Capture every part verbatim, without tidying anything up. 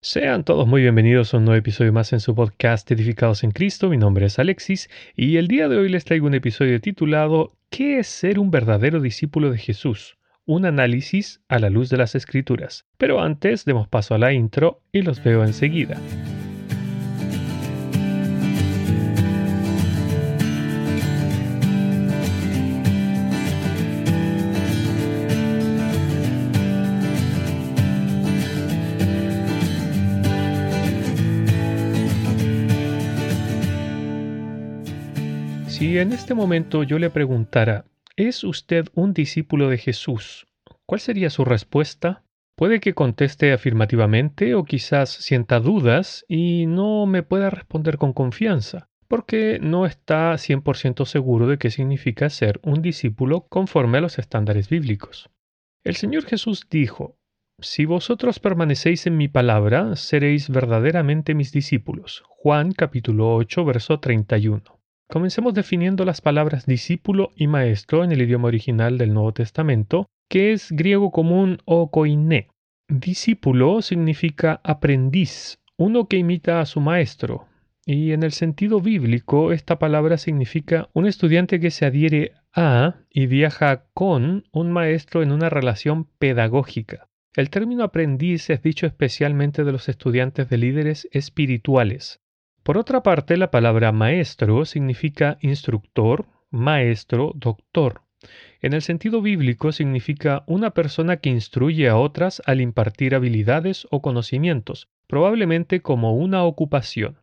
Sean todos muy bienvenidos a un nuevo episodio más en su podcast Edificados en Cristo. Mi nombre es Alexis y el día de hoy les traigo un episodio titulado ¿Qué es ser un verdadero discípulo de Jesús? Un análisis a la luz de las Escrituras. Pero antes, demos paso a la intro y los veo enseguida. Si en este momento yo le preguntara, ¿es usted un discípulo de Jesús? ¿Cuál sería su respuesta? Puede que conteste afirmativamente o quizás sienta dudas y no me pueda responder con confianza, porque no está cien por ciento seguro de qué significa ser un discípulo conforme a los estándares bíblicos. El Señor Jesús dijo, «Si vosotros permanecéis en mi palabra, seréis verdaderamente mis discípulos». Juan capítulo ocho, verso treinta y uno. Comencemos definiendo las palabras discípulo y maestro en el idioma original del Nuevo Testamento, que es griego común o koiné. Discípulo significa aprendiz, uno que imita a su maestro. Y en el sentido bíblico, esta palabra significa un estudiante que se adhiere a y viaja con un maestro en una relación pedagógica. El término aprendiz es dicho especialmente de los estudiantes de líderes espirituales. Por otra parte, la palabra maestro significa instructor, maestro, doctor. En el sentido bíblico significa una persona que instruye a otras al impartir habilidades o conocimientos, probablemente como una ocupación.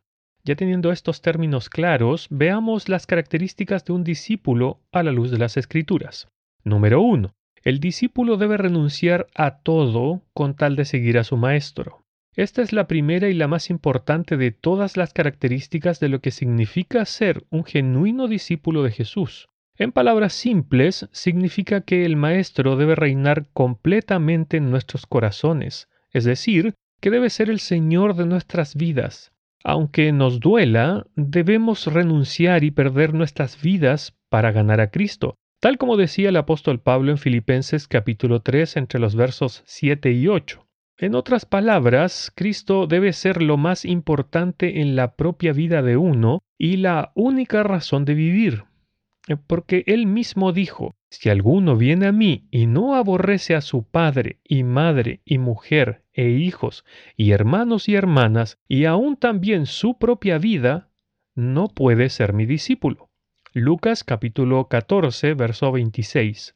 Ya teniendo estos términos claros, veamos las características de un discípulo a la luz de las Escrituras. Número uno. El discípulo debe renunciar a todo con tal de seguir a su maestro. Esta es la primera y la más importante de todas las características de lo que significa ser un genuino discípulo de Jesús. En palabras simples, significa que el Maestro debe reinar completamente en nuestros corazones, es decir, que debe ser el Señor de nuestras vidas. Aunque nos duela, debemos renunciar y perder nuestras vidas para ganar a Cristo, tal como decía el apóstol Pablo en Filipenses capítulo tres entre los versos siete y ocho. En otras palabras, Cristo debe ser lo más importante en la propia vida de uno y la única razón de vivir. Porque Él mismo dijo, «Si alguno viene a mí y no aborrece a su padre y madre y mujer e hijos y hermanos y hermanas y aún también su propia vida, no puede ser mi discípulo». Lucas capítulo catorce, verso veintiséis.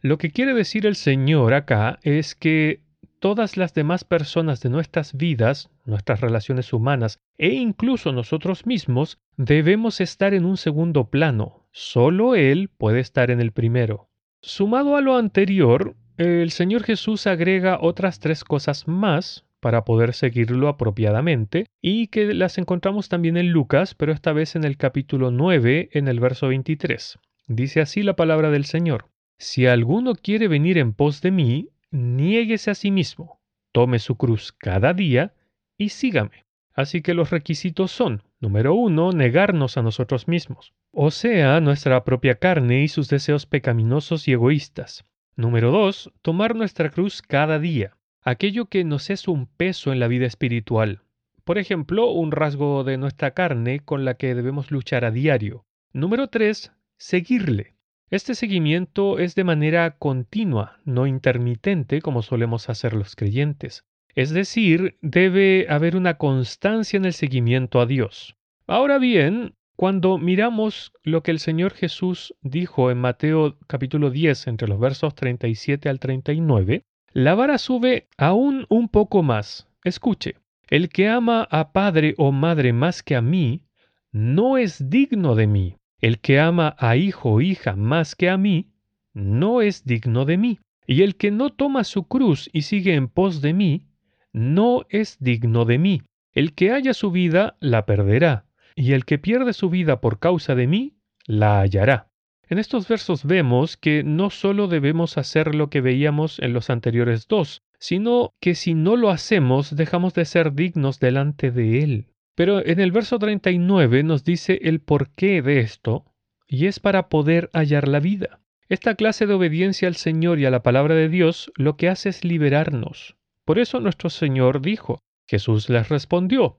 Lo que quiere decir el Señor acá es que todas las demás personas de nuestras vidas, nuestras relaciones humanas e incluso nosotros mismos debemos estar en un segundo plano. Solo Él puede estar en el primero. Sumado a lo anterior, el Señor Jesús agrega otras tres cosas más para poder seguirlo apropiadamente y que las encontramos también en Lucas, pero esta vez en el capítulo nueve, en el verso veintitrés. Dice así la palabra del Señor. «Si alguno quiere venir en pos de mí, niéguese a sí mismo, tome su cruz cada día y sígame». Así que los requisitos son, número uno, negarnos a nosotros mismos, o sea, nuestra propia carne y sus deseos pecaminosos y egoístas. Número dos, tomar nuestra cruz cada día, aquello que nos es un peso en la vida espiritual. Por ejemplo, un rasgo de nuestra carne con la que debemos luchar a diario. Número tres, seguirle. Este seguimiento es de manera continua, no intermitente, como solemos hacer los creyentes. Es decir, debe haber una constancia en el seguimiento a Dios. Ahora bien, cuando miramos lo que el Señor Jesús dijo en Mateo capítulo diez, entre los versos treinta y siete al treinta y nueve, la vara sube aún un poco más. Escuche, «El que ama a padre o madre más que a mí, no es digno de mí. El que ama a hijo o hija más que a mí, no es digno de mí. Y el que no toma su cruz y sigue en pos de mí, no es digno de mí. El que halla su vida, la perderá. Y el que pierde su vida por causa de mí, la hallará». En estos versos vemos que no solo debemos hacer lo que veíamos en los anteriores dos, sino que si no lo hacemos, dejamos de ser dignos delante de Él. Pero en el verso treinta y nueve nos dice el porqué de esto, y es para poder hallar la vida. Esta clase de obediencia al Señor y a la palabra de Dios lo que hace es liberarnos. Por eso nuestro Señor dijo, Jesús les respondió: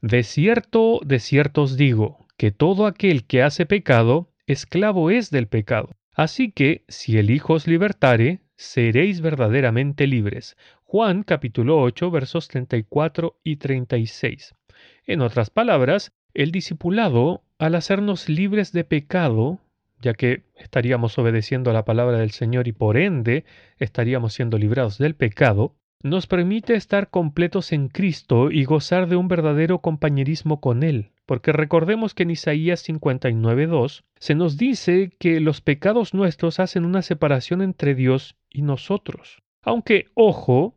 De cierto, de cierto os digo, que todo aquel que hace pecado, esclavo es del pecado. Así que, si el Hijo os libertare, seréis verdaderamente libres. Juan capítulo ocho, versos treinta y cuatro y treinta y seis. En otras palabras, el discipulado, al hacernos libres de pecado, ya que estaríamos obedeciendo a la palabra del Señor y por ende estaríamos siendo librados del pecado, nos permite estar completos en Cristo y gozar de un verdadero compañerismo con Él. Porque recordemos que en Isaías cincuenta y nueve, dos se nos dice que los pecados nuestros hacen una separación entre Dios y nosotros. Aunque, ojo,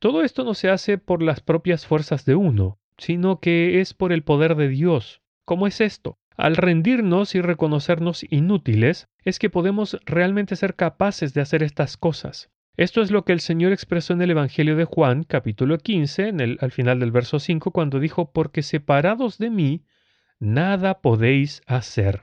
todo esto no se hace por las propias fuerzas de uno, sino que es por el poder de Dios. ¿Cómo es esto? Al rendirnos y reconocernos inútiles, es que podemos realmente ser capaces de hacer estas cosas. Esto es lo que el Señor expresó en el Evangelio de Juan, capítulo quince, en el, al final del verso cinco, cuando dijo: Porque separados de mí, nada podéis hacer.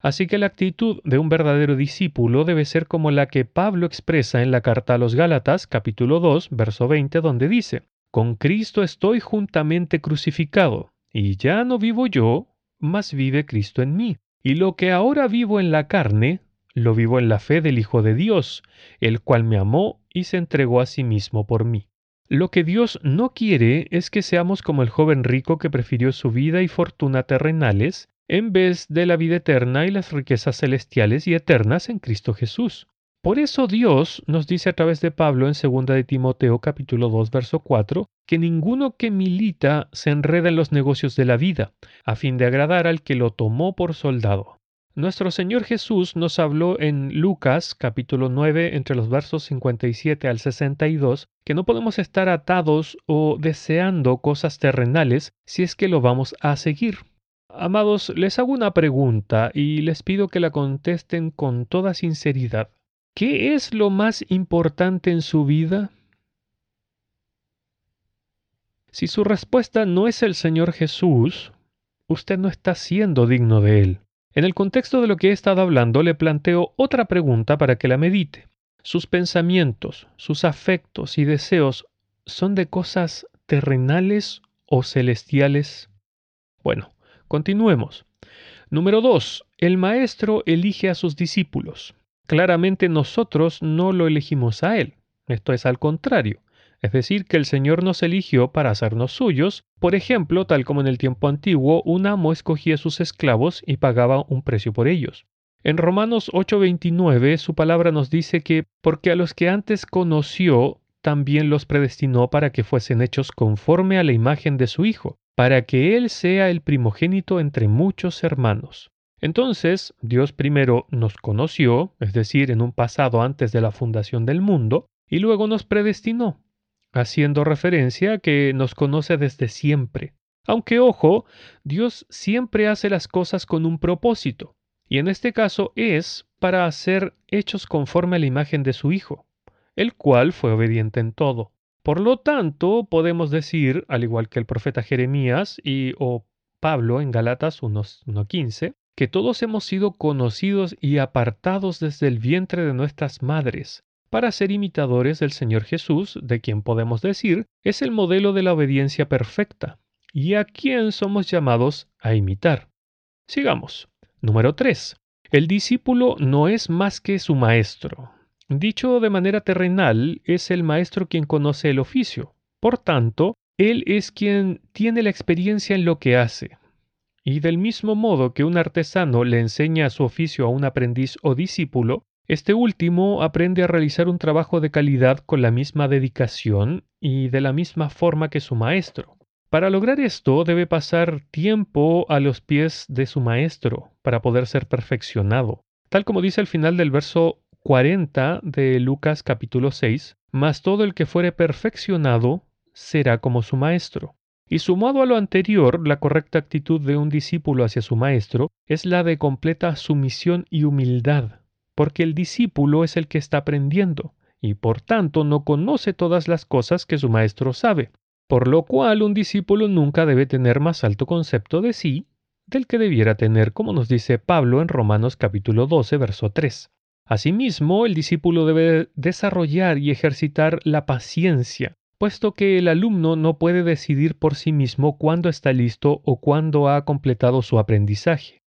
Así que la actitud de un verdadero discípulo debe ser como la que Pablo expresa en la carta a los Gálatas, capítulo dos, verso veinte, donde dice: Con Cristo estoy juntamente crucificado, y ya no vivo yo, mas vive Cristo en mí. Y lo que ahora vivo en la carne, lo vivo en la fe del Hijo de Dios, el cual me amó y se entregó a sí mismo por mí. Lo que Dios no quiere es que seamos como el joven rico que prefirió su vida y fortuna terrenales en vez de la vida eterna y las riquezas celestiales y eternas en Cristo Jesús. Por eso Dios nos dice a través de Pablo en segunda de Timoteo capítulo dos verso cuatro que ninguno que milita se enreda en los negocios de la vida, a fin de agradar al que lo tomó por soldado. Nuestro Señor Jesús nos habló en Lucas capítulo nueve entre los versos cincuenta y siete al sesenta y dos que no podemos estar atados o deseando cosas terrenales si es que lo vamos a seguir. Amados, les hago una pregunta y les pido que la contesten con toda sinceridad. ¿Qué es lo más importante en su vida? Si su respuesta no es el Señor Jesús, usted no está siendo digno de Él. En el contexto de lo que he estado hablando, le planteo otra pregunta para que la medite. ¿Sus pensamientos, sus afectos y deseos son de cosas terrenales o celestiales? Bueno, continuemos. Número dos. El maestro elige a sus discípulos. Claramente nosotros no lo elegimos a Él. Esto es al contrario. Es decir, que el Señor nos eligió para hacernos suyos. Por ejemplo, tal como en el tiempo antiguo, un amo escogía a sus esclavos y pagaba un precio por ellos. En Romanos ocho, veintinueve, su palabra nos dice que «porque a los que antes conoció, también los predestinó para que fuesen hechos conforme a la imagen de su Hijo, para que Él sea el primogénito entre muchos hermanos». Entonces, Dios primero nos conoció, es decir, en un pasado antes de la fundación del mundo, y luego nos predestinó, haciendo referencia a que nos conoce desde siempre. Aunque, ojo, Dios siempre hace las cosas con un propósito, y en este caso es para ser hechos conforme a la imagen de su Hijo, el cual fue obediente en todo. Por lo tanto, podemos decir, al igual que el profeta Jeremías y o Pablo en Gálatas uno, uno quince, que todos hemos sido conocidos y apartados desde el vientre de nuestras madres, para ser imitadores del Señor Jesús, de quien podemos decir es el modelo de la obediencia perfecta, y a quien somos llamados a imitar. Sigamos. Número tres. El discípulo no es más que su maestro. Dicho de manera terrenal, es el maestro quien conoce el oficio. Por tanto, él es quien tiene la experiencia en lo que hace. Y del mismo modo que un artesano le enseña su oficio a un aprendiz o discípulo, este último aprende a realizar un trabajo de calidad con la misma dedicación y de la misma forma que su maestro. Para lograr esto, debe pasar tiempo a los pies de su maestro para poder ser perfeccionado. Tal como dice al final del verso cuarenta de Lucas capítulo seis, «Mas todo el que fuere perfeccionado será como su maestro». Y sumado a lo anterior, la correcta actitud de un discípulo hacia su maestro es la de completa sumisión y humildad. Porque el discípulo es el que está aprendiendo, y por tanto no conoce todas las cosas que su maestro sabe, por lo cual un discípulo nunca debe tener más alto concepto de sí del que debiera tener, como nos dice Pablo en Romanos capítulo doce, verso tres. Asimismo, el discípulo debe desarrollar y ejercitar la paciencia, puesto que el alumno no puede decidir por sí mismo cuándo está listo o cuándo ha completado su aprendizaje.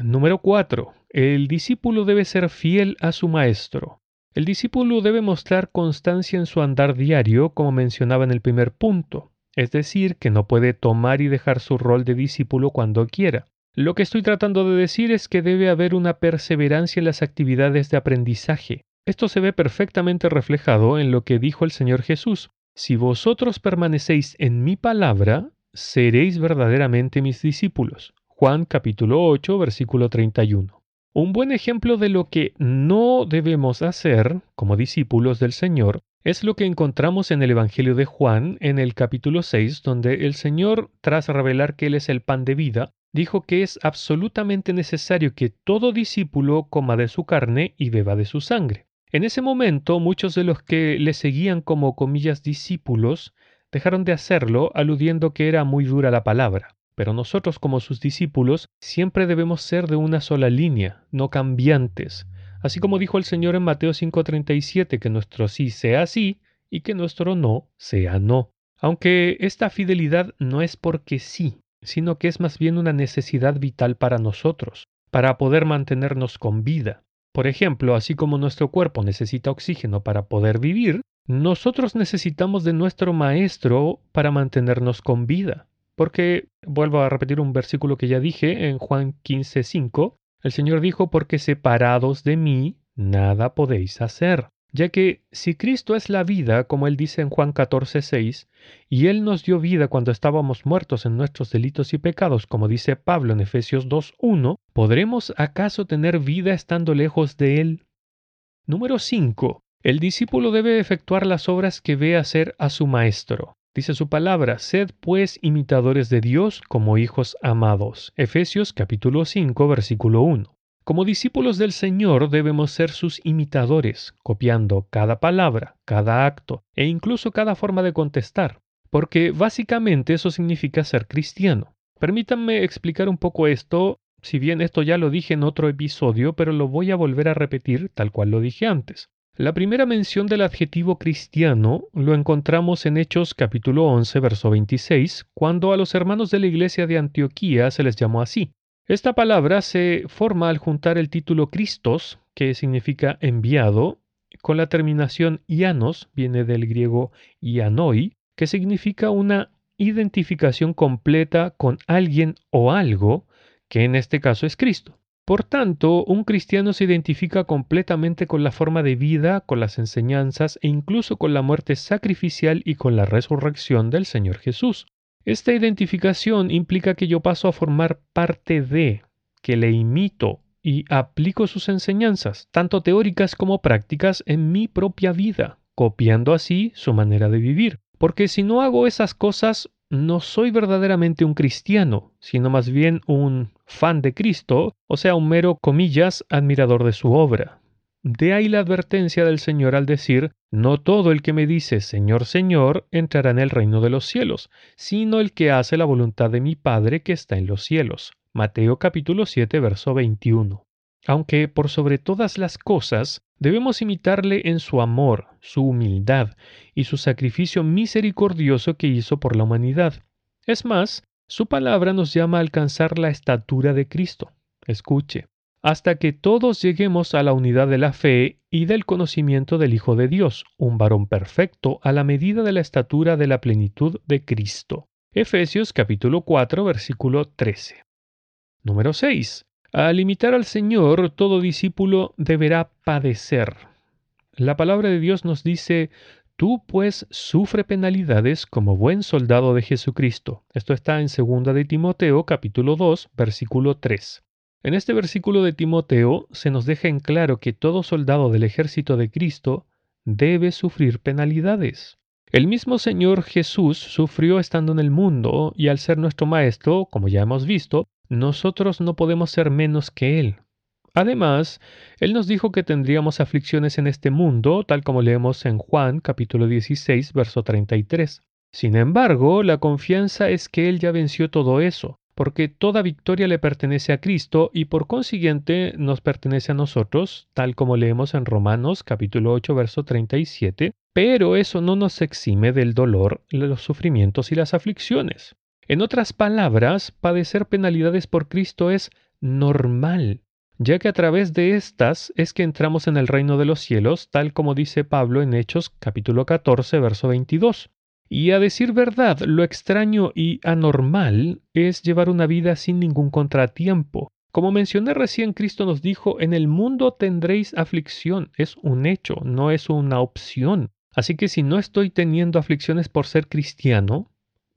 Número cuatro. El discípulo debe ser fiel a su maestro. El discípulo debe mostrar constancia en su andar diario, como mencionaba en el primer punto, es decir, que no puede tomar y dejar su rol de discípulo cuando quiera. Lo que estoy tratando de decir es que debe haber una perseverancia en las actividades de aprendizaje. Esto se ve perfectamente reflejado en lo que dijo el Señor Jesús: «Si vosotros permanecéis en mi palabra, seréis verdaderamente mis discípulos». Juan capítulo ocho, versículo treinta y uno. Un buen ejemplo de lo que no debemos hacer como discípulos del Señor es lo que encontramos en el Evangelio de Juan en el capítulo seis, donde el Señor, tras revelar que Él es el pan de vida, dijo que es absolutamente necesario que todo discípulo coma de su carne y beba de su sangre. En ese momento, muchos de los que le seguían como comillas discípulos dejaron de hacerlo, aludiendo que era muy dura la palabra. Pero nosotros como sus discípulos siempre debemos ser de una sola línea, no cambiantes. Así como dijo el Señor en Mateo cinco treinta y siete, que nuestro sí sea sí y que nuestro no sea no. Aunque esta fidelidad no es porque sí, sino que es más bien una necesidad vital para nosotros, para poder mantenernos con vida. Por ejemplo, así como nuestro cuerpo necesita oxígeno para poder vivir, nosotros necesitamos de nuestro maestro para mantenernos con vida. Porque, vuelvo a repetir un versículo que ya dije en Juan quince cinco, el Señor dijo: «Porque separados de mí, nada podéis hacer». Ya que si Cristo es la vida, como Él dice en Juan catorce seis, y Él nos dio vida cuando estábamos muertos en nuestros delitos y pecados, como dice Pablo en Efesios dos uno, ¿podremos acaso tener vida estando lejos de Él? Número cinco. El discípulo debe efectuar las obras que ve hacer a su maestro. Dice su palabra: «Sed pues imitadores de Dios como hijos amados». Efesios capítulo cinco, versículo uno. Como discípulos del Señor debemos ser sus imitadores, copiando cada palabra, cada acto e incluso cada forma de contestar, porque básicamente eso significa ser cristiano. Permítanme explicar un poco esto, si bien esto ya lo dije en otro episodio, pero lo voy a volver a repetir tal cual lo dije antes. La primera mención del adjetivo cristiano lo encontramos en Hechos capítulo once, verso veintiséis, cuando a los hermanos de la iglesia de Antioquía se les llamó así. Esta palabra se forma al juntar el título Christos, que significa enviado, con la terminación ianos, viene del griego ianoi, que significa una identificación completa con alguien o algo, que en este caso es Cristo. Por tanto, un cristiano se identifica completamente con la forma de vida, con las enseñanzas e incluso con la muerte sacrificial y con la resurrección del Señor Jesús. Esta identificación implica que yo paso a formar parte de, que le imito y aplico sus enseñanzas, tanto teóricas como prácticas, en mi propia vida, copiando así su manera de vivir. Porque si no hago esas cosas, no soy verdaderamente un cristiano, sino más bien un fan de Cristo, o sea, un mero, comillas, admirador de su obra. De ahí la advertencia del Señor al decir: «No todo el que me dice Señor, Señor, entrará en el reino de los cielos, sino el que hace la voluntad de mi Padre que está en los cielos». Mateo capítulo siete, verso veintiuno. Aunque por sobre todas las cosas debemos imitarle en su amor, su humildad y su sacrificio misericordioso que hizo por la humanidad. Es más, su palabra nos llama a alcanzar la estatura de Cristo. Escuche: «Hasta que todos lleguemos a la unidad de la fe y del conocimiento del Hijo de Dios, un varón perfecto a la medida de la estatura de la plenitud de Cristo». Efesios capítulo cuatro, versículo trece. Número seis. Al imitar al Señor, todo discípulo deberá padecer. La palabra de Dios nos dice: «Tú, pues, sufre penalidades como buen soldado de Jesucristo». Esto está en segunda de Timoteo, capítulo dos, versículo tres. En este versículo de Timoteo se nos deja en claro que todo soldado del ejército de Cristo debe sufrir penalidades. El mismo Señor Jesús sufrió estando en el mundo y al ser nuestro maestro, como ya hemos visto, nosotros no podemos ser menos que Él. Además, Él nos dijo que tendríamos aflicciones en este mundo, tal como leemos en Juan capítulo dieciséis, verso treinta y tres. Sin embargo, la confianza es que Él ya venció todo eso, porque toda victoria le pertenece a Cristo y por consiguiente nos pertenece a nosotros, tal como leemos en Romanos capítulo ocho, verso treinta y siete, pero eso no nos exime del dolor, los sufrimientos y las aflicciones. En otras palabras, padecer penalidades por Cristo es normal, ya que a través de estas es que entramos en el reino de los cielos, tal como dice Pablo en Hechos capítulo catorce, verso veintidós. Y a decir verdad, lo extraño y anormal es llevar una vida sin ningún contratiempo. Como mencioné recién, Cristo nos dijo, en el mundo tendréis aflicción. Es un hecho, no es una opción. Así que si no estoy teniendo aflicciones por ser cristiano,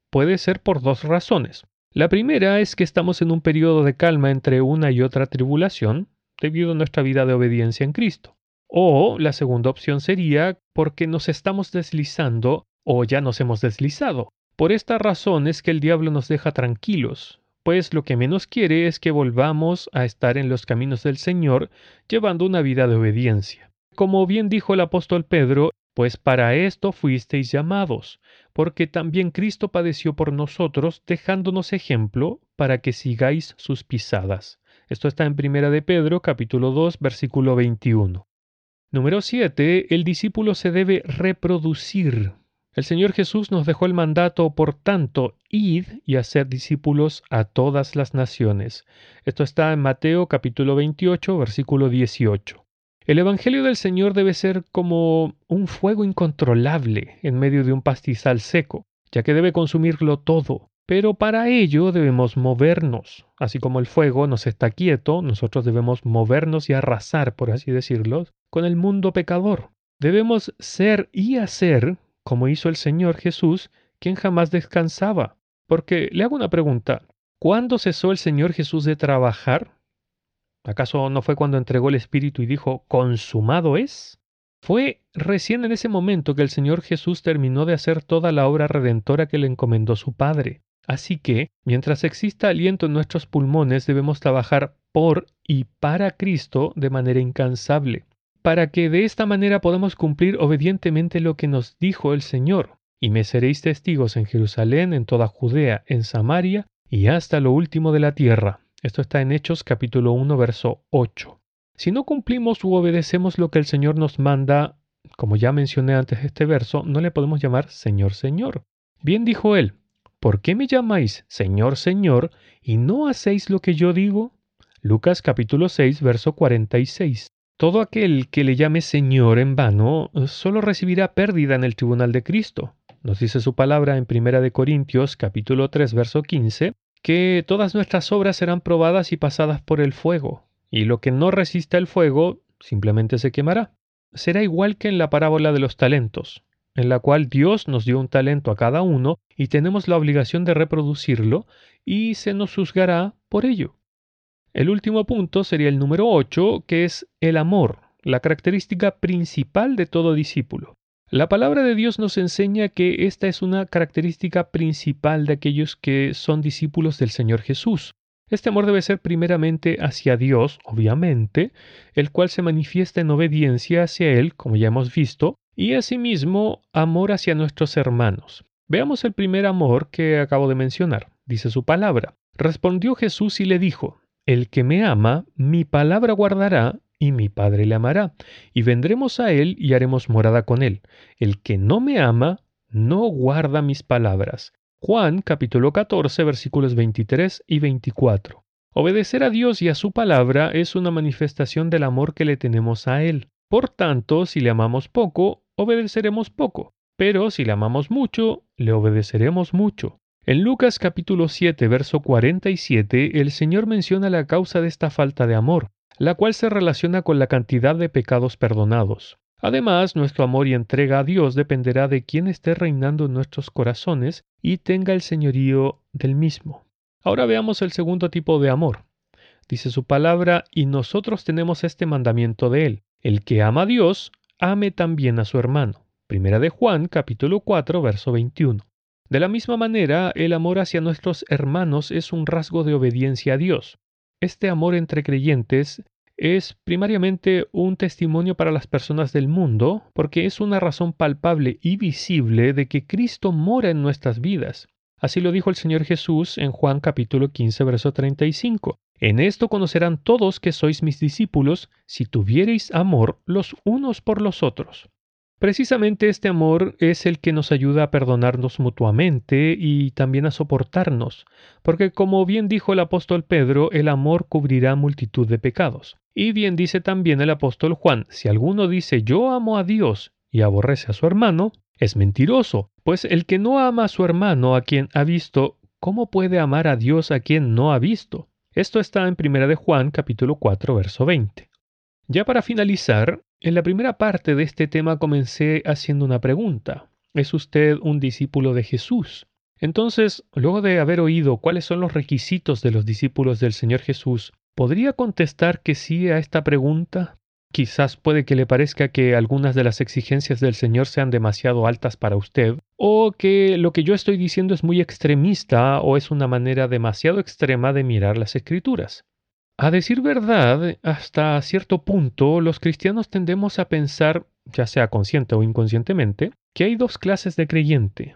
puede ser por dos razones. La primera es que estamos en un periodo de calma entre una y otra tribulación, debido a nuestra vida de obediencia en Cristo. O la segunda opción sería porque nos estamos deslizando o ya nos hemos deslizado. Por esta razón es que el diablo nos deja tranquilos, pues lo que menos quiere es que volvamos a estar en los caminos del Señor, llevando una vida de obediencia. Como bien dijo el apóstol Pedro, pues para esto fuisteis llamados, porque también Cristo padeció por nosotros, dejándonos ejemplo para que sigáis sus pisadas. Esto está en Primera de Pedro, capítulo dos, versículo veintiuno. Número siete. El discípulo se debe reproducir. El Señor Jesús nos dejó el mandato, por tanto, id y hacer discípulos a todas las naciones. Esto está en Mateo capítulo veintiocho, versículo dieciocho. El Evangelio del Señor debe ser como un fuego incontrolable en medio de un pastizal seco, ya que debe consumirlo todo. Pero para ello debemos movernos. Así como el fuego nos está quieto, nosotros debemos movernos y arrasar, por así decirlo, con el mundo pecador. Debemos ser y hacer como hizo el Señor Jesús, quien jamás descansaba. Porque le hago una pregunta, ¿cuándo cesó el Señor Jesús de trabajar? ¿Acaso no fue cuando entregó el Espíritu y dijo, consumado es? Fue recién en ese momento que el Señor Jesús terminó de hacer toda la obra redentora que le encomendó su Padre. Así que, mientras exista aliento en nuestros pulmones, debemos trabajar por y para Cristo de manera incansable, para que de esta manera podamos cumplir obedientemente lo que nos dijo el Señor. Y me seréis testigos en Jerusalén, en toda Judea, en Samaria y hasta lo último de la tierra. Esto está en Hechos capítulo uno, verso ocho. Si no cumplimos u obedecemos lo que el Señor nos manda, como ya mencioné antes de este verso, no le podemos llamar Señor, Señor. Bien dijo él, ¿por qué me llamáis Señor, Señor, y no hacéis lo que yo digo? Lucas capítulo seis, verso cuarenta y seis. Todo aquel que le llame Señor en vano solo recibirá pérdida en el tribunal de Cristo. Nos dice su palabra en Primera de Corintios, capítulo tres, verso quince, que todas nuestras obras serán probadas y pasadas por el fuego, y lo que no resista el fuego simplemente se quemará. Será igual que en la parábola de los talentos, en la cual Dios nos dio un talento a cada uno y tenemos la obligación de reproducirlo y se nos juzgará por ello. El último punto sería el número ocho, que es el amor, la característica principal de todo discípulo. La palabra de Dios nos enseña que esta es una característica principal de aquellos que son discípulos del Señor Jesús. Este amor debe ser primeramente hacia Dios, obviamente, el cual se manifiesta en obediencia hacia Él, como ya hemos visto, y asimismo amor hacia nuestros hermanos. Veamos el primer amor que acabo de mencionar. Dice su palabra. Respondió Jesús y le dijo, el que me ama, mi palabra guardará, y mi Padre le amará, y vendremos a él y haremos morada con él. El que no me ama, no guarda mis palabras. Juan, capítulo catorce, versículos veintitrés y veinticuatro. Obedecer a Dios y a su palabra es una manifestación del amor que le tenemos a él. Por tanto, si le amamos poco, obedeceremos poco. Pero si le amamos mucho, le obedeceremos mucho. En Lucas capítulo siete, verso cuarenta y siete, el Señor menciona la causa de esta falta de amor, la cual se relaciona con la cantidad de pecados perdonados. Además, nuestro amor y entrega a Dios dependerá de quién esté reinando en nuestros corazones y tenga el señorío del mismo. Ahora veamos el segundo tipo de amor. Dice su palabra, y nosotros tenemos este mandamiento de él, el que ama a Dios, ame también a su hermano. Primera de Juan, capítulo cuatro, verso veintiuno. De la misma manera, el amor hacia nuestros hermanos es un rasgo de obediencia a Dios. Este amor entre creyentes es primariamente un testimonio para las personas del mundo, porque es una razón palpable y visible de que Cristo mora en nuestras vidas. Así lo dijo el Señor Jesús en Juan capítulo quince, verso treinta y cinco. En esto conocerán todos que sois mis discípulos, si tuviereis amor los unos por los otros. Precisamente este amor es el que nos ayuda a perdonarnos mutuamente y también a soportarnos, porque como bien dijo el apóstol Pedro, el amor cubrirá multitud de pecados. Y bien dice también el apóstol Juan, si alguno dice yo amo a Dios y aborrece a su hermano, es mentiroso, pues el que no ama a su hermano a quien ha visto, ¿cómo puede amar a Dios a quien no ha visto? Esto está en Primera de Juan, capítulo cuatro, verso veinte. Ya para finalizar, en la primera parte de este tema comencé haciendo una pregunta. ¿Es usted un discípulo de Jesús? Entonces, luego de haber oído cuáles son los requisitos de los discípulos del Señor Jesús, ¿podría contestar que sí a esta pregunta? Quizás puede que le parezca que algunas de las exigencias del Señor sean demasiado altas para usted, o que lo que yo estoy diciendo es muy extremista o es una manera demasiado extrema de mirar las Escrituras. A decir verdad, hasta cierto punto, los cristianos tendemos a pensar, ya sea consciente o inconscientemente, que hay dos clases de creyente.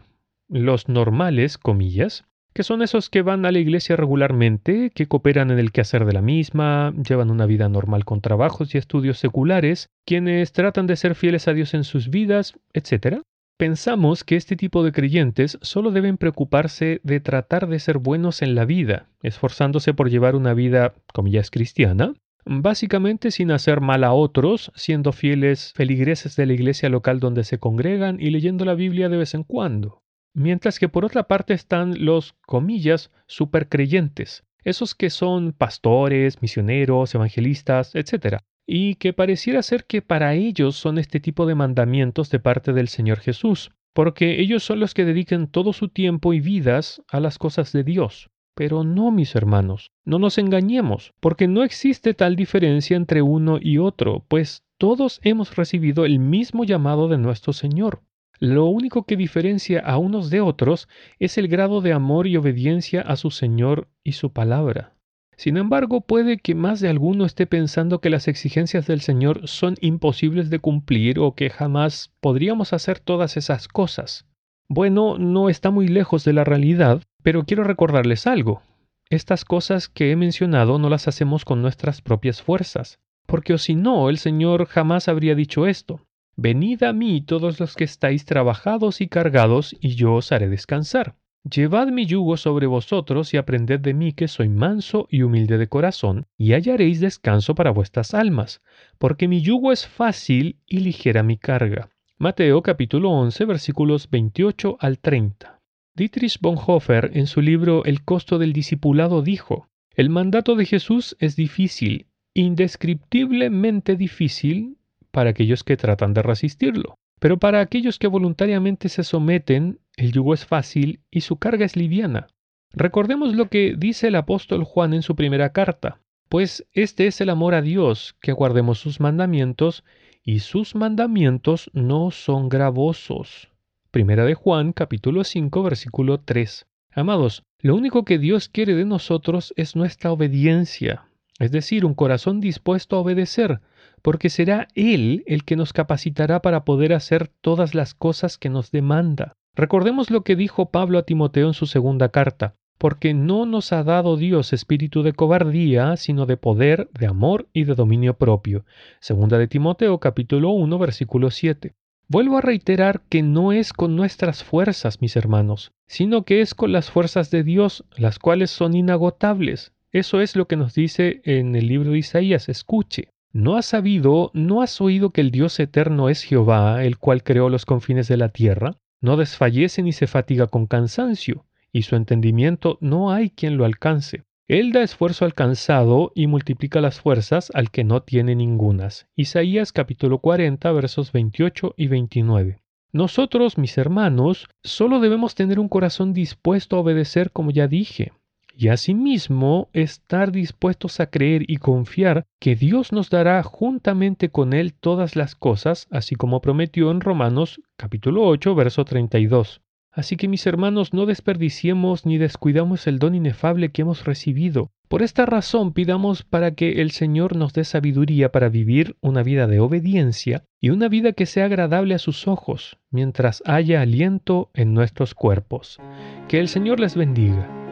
Los normales, comillas, que son esos que van a la iglesia regularmente, que cooperan en el quehacer de la misma, llevan una vida normal con trabajos y estudios seculares, quienes tratan de ser fieles a Dios en sus vidas, etcétera. Pensamos que este tipo de creyentes solo deben preocuparse de tratar de ser buenos en la vida, esforzándose por llevar una vida, comillas, cristiana, básicamente sin hacer mal a otros, siendo fieles feligreses de la iglesia local donde se congregan y leyendo la Biblia de vez en cuando. Mientras que por otra parte están los, comillas, supercreyentes, esos que son pastores, misioneros, evangelistas, etcétera, y que pareciera ser que para ellos son este tipo de mandamientos de parte del Señor Jesús, porque ellos son los que dedican todo su tiempo y vidas a las cosas de Dios. Pero no, mis hermanos, no nos engañemos, porque no existe tal diferencia entre uno y otro, pues todos hemos recibido el mismo llamado de nuestro Señor. Lo único que diferencia a unos de otros es el grado de amor y obediencia a su Señor y su palabra. Sin embargo, puede que más de alguno esté pensando que las exigencias del Señor son imposibles de cumplir o que jamás podríamos hacer todas esas cosas. Bueno, no está muy lejos de la realidad, pero quiero recordarles algo. Estas cosas que he mencionado no las hacemos con nuestras propias fuerzas, porque o si no, el Señor jamás habría dicho esto. Venid a mí todos los que estáis trabajados y cargados, y yo os haré descansar. Llevad mi yugo sobre vosotros y aprended de mí que soy manso y humilde de corazón, y hallaréis descanso para vuestras almas, porque mi yugo es fácil y ligera mi carga. Mateo capítulo once, versículos veintiocho al treinta. Dietrich Bonhoeffer en su libro El costo del discipulado dijo, «El mandato de Jesús es difícil, indescriptiblemente difícil, para aquellos que tratan de resistirlo. Pero para aquellos que voluntariamente se someten, el yugo es fácil y su carga es liviana». Recordemos lo que dice el apóstol Juan en su primera carta. Pues este es el amor a Dios, que guardemos sus mandamientos, y sus mandamientos no son gravosos. Primera de Juan, capítulo cinco, versículo tres. Amados, lo único que Dios quiere de nosotros es nuestra obediencia, es decir, un corazón dispuesto a obedecer, porque será Él el que nos capacitará para poder hacer todas las cosas que nos demanda. Recordemos lo que dijo Pablo a Timoteo en su segunda carta, porque no nos ha dado Dios espíritu de cobardía, sino de poder, de amor y de dominio propio. Segunda de Timoteo, capítulo uno, versículo siete. Vuelvo a reiterar que no es con nuestras fuerzas, mis hermanos, sino que es con las fuerzas de Dios, las cuales son inagotables. Eso es lo que nos dice en el libro de Isaías. Escuche. ¿No has sabido, no has oído que el Dios eterno es Jehová, el cual creó los confines de la tierra? No desfallece ni se fatiga con cansancio, y su entendimiento no hay quien lo alcance. Él da esfuerzo al cansado y multiplica las fuerzas al que no tiene ningunas. Isaías capítulo cuarenta, versos veintiocho y veintinueve. Nosotros, mis hermanos, solo debemos tener un corazón dispuesto a obedecer, como ya dije. Y asimismo, estar dispuestos a creer y confiar que Dios nos dará juntamente con Él todas las cosas, así como prometió en Romanos capítulo ocho, verso treinta y dos. Así que, mis hermanos, no desperdiciemos ni descuidamos el don inefable que hemos recibido. Por esta razón pidamos para que el Señor nos dé sabiduría para vivir una vida de obediencia y una vida que sea agradable a sus ojos, mientras haya aliento en nuestros cuerpos. Que el Señor les bendiga.